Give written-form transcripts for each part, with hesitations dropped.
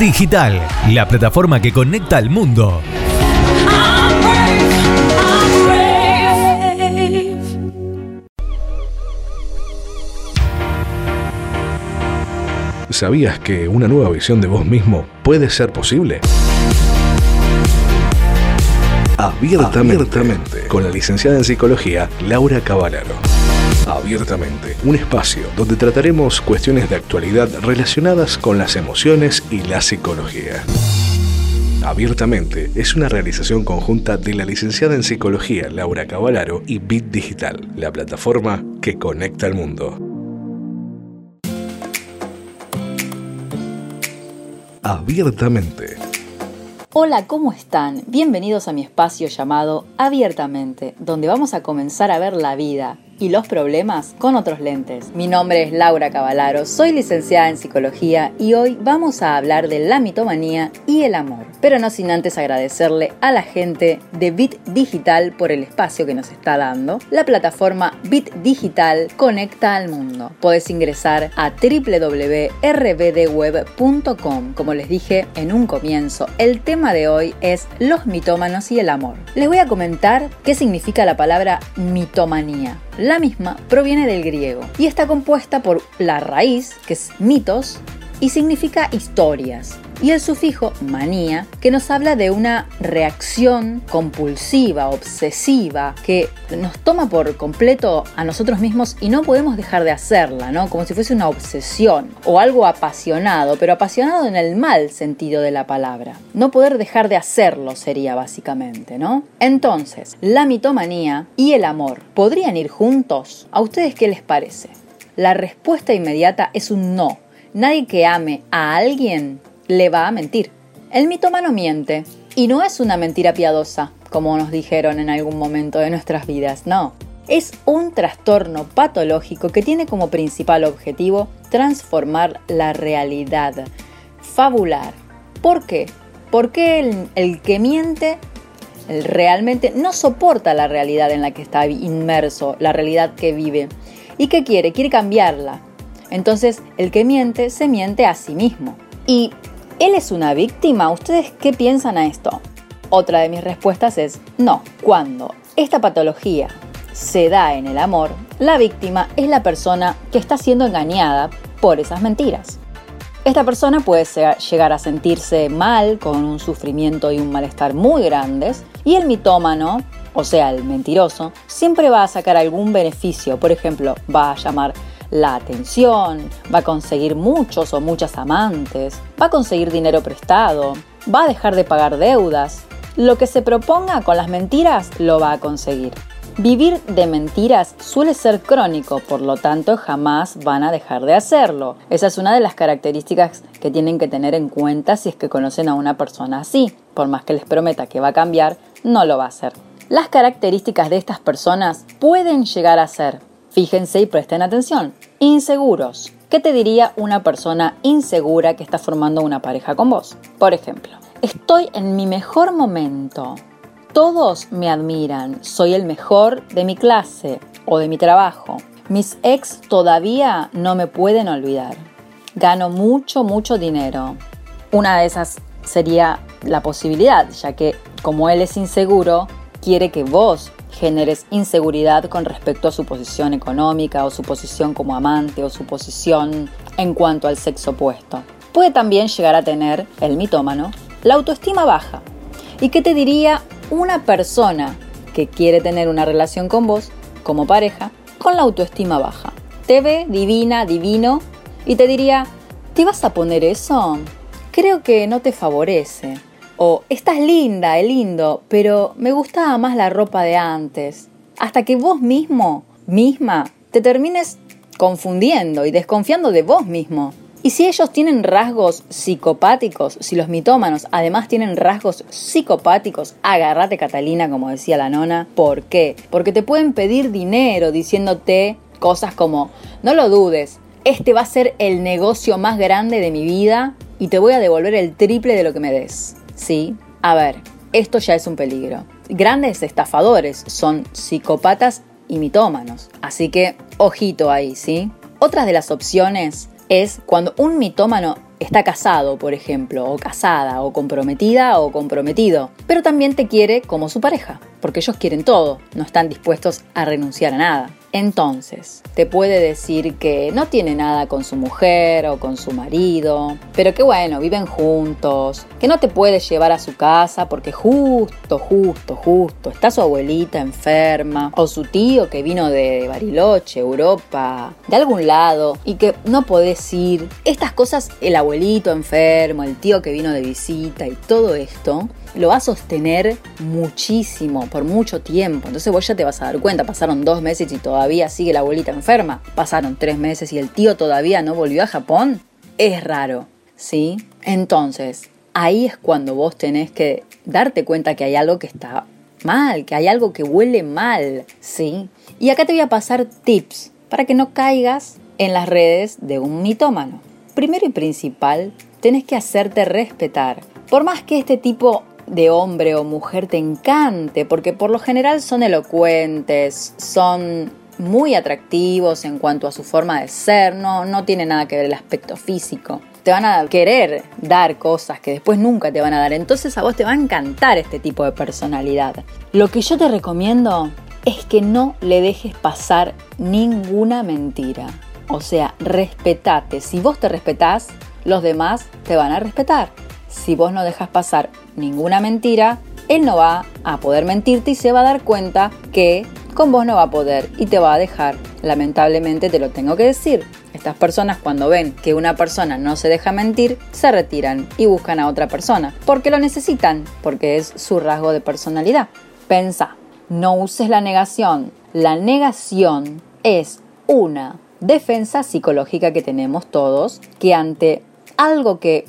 Digital, la plataforma que conecta al mundo. ¿Sabías que una nueva visión de vos mismo puede ser posible? Abiertamente, con la licenciada en Psicología, Laura Cavallaro. Abiertamente, un espacio donde trataremos cuestiones de actualidad relacionadas con las emociones y la psicología. Abiertamente es una realización conjunta de la licenciada en Psicología, Laura Cavallaro, y Bit Digital, la plataforma que conecta al mundo. Abiertamente. Hola, ¿cómo están? Bienvenidos a mi espacio llamado Abiertamente, donde vamos a comenzar a ver la vida y los problemas con otros lentes. Mi nombre es Laura Cavallaro, soy licenciada en Psicología y hoy vamos a hablar de la mitomanía y el amor. Pero no sin antes agradecerle a la gente de Bit Digital por el espacio que nos está dando. La plataforma Bit Digital conecta al mundo. Podés ingresar a www.rbdweb.com. Como les dije en un comienzo, el tema de hoy es los mitómanos y el amor. Les voy a comentar qué significa la palabra mitomanía. La misma proviene del griego y está compuesta por la raíz, que es mitos, y significa historias, y el sufijo manía, que nos habla de una reacción compulsiva, obsesiva, que nos toma por completo a nosotros mismos y no podemos dejar de hacerla, ¿no? Como si fuese una obsesión o algo apasionado, pero apasionado en el mal sentido de la palabra. No poder dejar de hacerlo sería básicamente, ¿no? Entonces, la mitomanía y el amor, ¿podrían ir juntos? ¿A ustedes qué les parece? La respuesta inmediata es un no. Nadie que ame a alguien le va a mentir. El mitómano miente. Y no es una mentira piadosa, como nos dijeron en algún momento de nuestras vidas, no. Es un trastorno patológico que tiene como principal objetivo transformar la realidad, fabular. ¿Por qué? Porque el que miente realmente no soporta la realidad en la que está inmerso, la realidad que vive. ¿Y qué quiere? Quiere cambiarla. Entonces, el que miente, se miente a sí mismo. ¿Y él es una víctima? ¿Ustedes qué piensan a esto? Otra de mis respuestas es no. Cuando esta patología se da en el amor, la víctima es la persona que está siendo engañada por esas mentiras. Esta persona puede llegar a sentirse mal, con un sufrimiento y un malestar muy grandes, y el mitómano, o sea, el mentiroso, siempre va a sacar algún beneficio. Por ejemplo, va a llamar la atención, va a conseguir muchos o muchas amantes, va a conseguir dinero prestado, va a dejar de pagar deudas. Lo que se proponga con las mentiras lo va a conseguir. Vivir de mentiras suele ser crónico, por lo tanto jamás van a dejar de hacerlo. Esa es una de las características que tienen que tener en cuenta si es que conocen a una persona así. Por más que les prometa que va a cambiar, no lo va a hacer. Las características de estas personas pueden llegar a ser, fíjense y presten atención, inseguros. ¿Qué te diría una persona insegura que está formando una pareja con vos? Por ejemplo, estoy en mi mejor momento. Todos me admiran. Soy el mejor de mi clase o de mi trabajo. Mis ex todavía no me pueden olvidar. Gano mucho dinero. Una de esas sería la posibilidad, ya que como él es inseguro, quiere que vos generes inseguridad con respecto a su posición económica o su posición como amante o su posición en cuanto al sexo opuesto. Puede también llegar a tener, el mitómano, la autoestima baja. ¿Y qué te diría una persona que quiere tener una relación con vos, como pareja, con la autoestima baja? Te ve divina, divino, y te diría, ¿te vas a poner eso? Creo que no te favorece. O, estás linda, lindo, pero me gustaba más la ropa de antes. Hasta que vos mismo, misma, te termines confundiendo y desconfiando de vos mismo. Y si ellos tienen rasgos psicopáticos, si los mitómanos además tienen rasgos psicopáticos, agárrate Catalina, como decía la nona. ¿Por qué? Porque te pueden pedir dinero diciéndote cosas como, no lo dudes, este va a ser el negocio más grande de mi vida y te voy a devolver el triple de lo que me des. Sí, a ver, esto ya es un peligro. Grandes estafadores son psicópatas y mitómanos, así que ojito ahí, ¿sí? Otra de las opciones es cuando un mitómano está casado, por ejemplo, o casada, o comprometida o comprometido, pero también te quiere como su pareja, porque ellos quieren todo, no están dispuestos a renunciar a nada. Entonces, te puede decir que no tiene nada con su mujer o con su marido, pero que bueno, viven juntos, que no te puede llevar a su casa porque justo está su abuelita enferma o su tío que vino de Bariloche, Europa, de algún lado y que no podés ir. Estas cosas, el abuelito enfermo, el tío que vino de visita y todo esto, lo va a sostener muchísimo, por mucho tiempo. Entonces vos ya te vas a dar cuenta, pasaron 2 meses y todavía sigue la abuelita enferma, pasaron 3 meses y el tío todavía no volvió a Japón. Es raro, ¿sí? Entonces, ahí es cuando vos tenés que darte cuenta que hay algo que está mal, que hay algo que huele mal, ¿sí? Y acá te voy a pasar tips para que no caigas en las redes de un mitómano. Primero y principal, tenés que hacerte respetar. Por más que este tipo de hombre o mujer te encante, porque por lo general son elocuentes, son muy atractivos en cuanto a su forma de ser, no tiene nada que ver el aspecto físico. Te van a querer dar cosas que después nunca te van a dar, entonces a vos te va a encantar este tipo de personalidad. Lo que yo te recomiendo es que no le dejes pasar ninguna mentira. O sea, respetate. Si vos te respetás, los demás te van a respetar. Si vos no dejas pasar ninguna mentira, él no va a poder mentirte y se va a dar cuenta que con vos no va a poder y te va a dejar. Lamentablemente te lo tengo que decir. Estas personas, cuando ven que una persona no se deja mentir, se retiran y buscan a otra persona porque lo necesitan, porque es su rasgo de personalidad. Pensá, no uses la negación. La negación es una defensa psicológica que tenemos todos, que ante algo que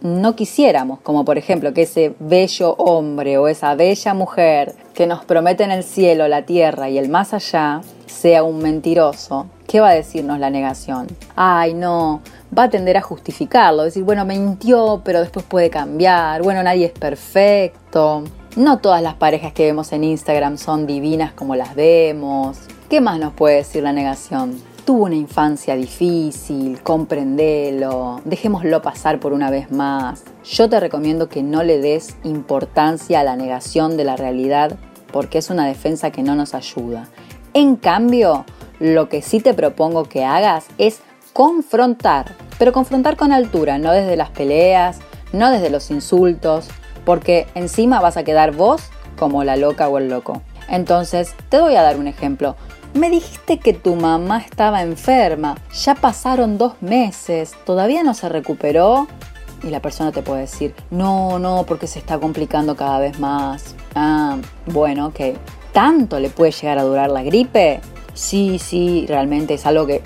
no quisiéramos, como por ejemplo que ese bello hombre o esa bella mujer que nos prometen el cielo, la tierra y el más allá, sea un mentiroso, ¿qué va a decirnos la negación? Ay, no, va a tender a justificarlo, decir, bueno, mintió, pero después puede cambiar, bueno, nadie es perfecto, no todas las parejas que vemos en Instagram son divinas como las vemos. ¿Qué más nos puede decir la negación? Tuvo una infancia difícil, comprendelo, dejémoslo pasar por una vez más. Yo te recomiendo que no le des importancia a la negación de la realidad porque es una defensa que no nos ayuda. En cambio, lo que sí te propongo que hagas es confrontar, pero confrontar con altura, no desde las peleas, no desde los insultos, porque encima vas a quedar vos como la loca o el loco. Entonces, te voy a dar un ejemplo. Me dijiste que tu mamá estaba enferma, ya pasaron 2 meses, todavía no se recuperó. Y la persona te puede decir, no, porque se está complicando cada vez más. Ah, bueno, ok. ¿Tanto le puede llegar a durar la gripe? Sí, realmente es algo que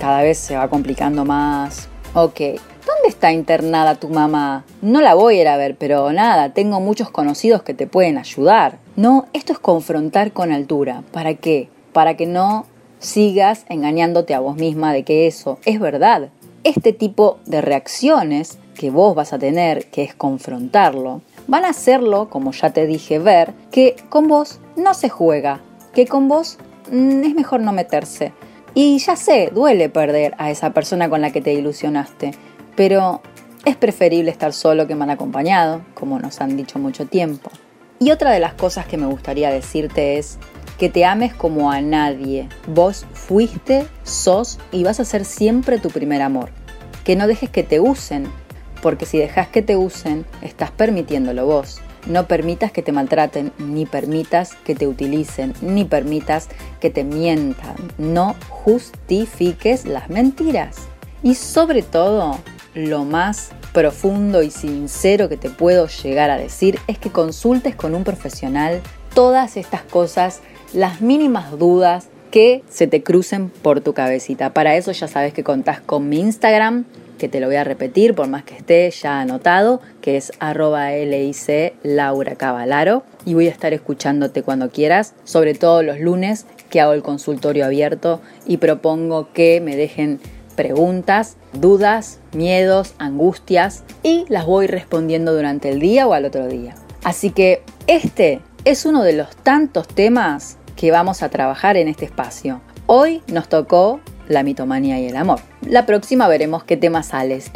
cada vez se va complicando más. Ok, ¿dónde está internada tu mamá? No la voy a ir a ver, pero nada, tengo muchos conocidos que te pueden ayudar. No, esto es confrontar con altura. ¿Para qué? Para que no sigas engañándote a vos misma de que eso es verdad. Este tipo de reacciones que vos vas a tener, que es confrontarlo, van a hacerlo, como ya te dije, ver que con vos no se juega, que con vos es mejor no meterse. Y ya sé, duele perder a esa persona con la que te ilusionaste, pero es preferible estar solo que mal acompañado, como nos han dicho mucho tiempo. Y otra de las cosas que me gustaría decirte es que te ames como a nadie. Vos fuiste, sos y vas a ser siempre tu primer amor. Que no dejes que te usen, porque si dejas que te usen, estás permitiéndolo vos. No permitas que te maltraten, ni permitas que te utilicen, ni permitas que te mientan. No justifiques las mentiras. Y sobre todo, lo más profundo y sincero que te puedo llegar a decir es que consultes con un profesional todas estas cosas, las mínimas dudas que se te crucen por tu cabecita. Para eso ya sabes que contás con mi Instagram, que te lo voy a repetir por más que esté ya anotado, que es @LIC Laura Cavallaro, y voy a estar escuchándote cuando quieras, sobre todo los lunes que hago el consultorio abierto y propongo que me dejen preguntas, dudas, miedos, angustias y las voy respondiendo durante el día o al otro día. Así que este es uno de los tantos temas que vamos a trabajar en este espacio. Hoy nos tocó la mitomanía y el amor. La próxima veremos qué tema sales.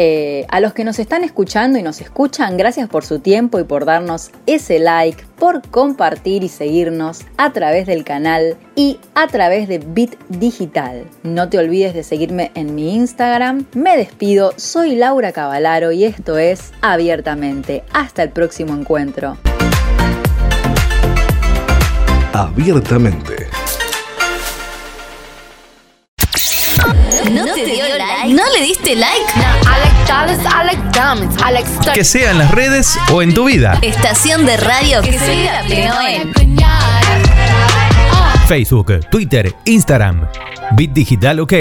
A los que nos están escuchando y nos escuchan, gracias por su tiempo y por darnos ese like, por compartir y seguirnos a través del canal y a través de Bit Digital. No te olvides de seguirme en mi Instagram. Me despido, soy Laura Cavallaro y esto es Abiertamente. Hasta el próximo encuentro. Abiertamente. ¿No te dio like? ¿No le diste like? No, I like Charles, I like Diamonds, I like Star. Que sea en las redes o en tu vida. Estación de radio que se viva pleno en Facebook, Twitter, Instagram. Bit Digital OK.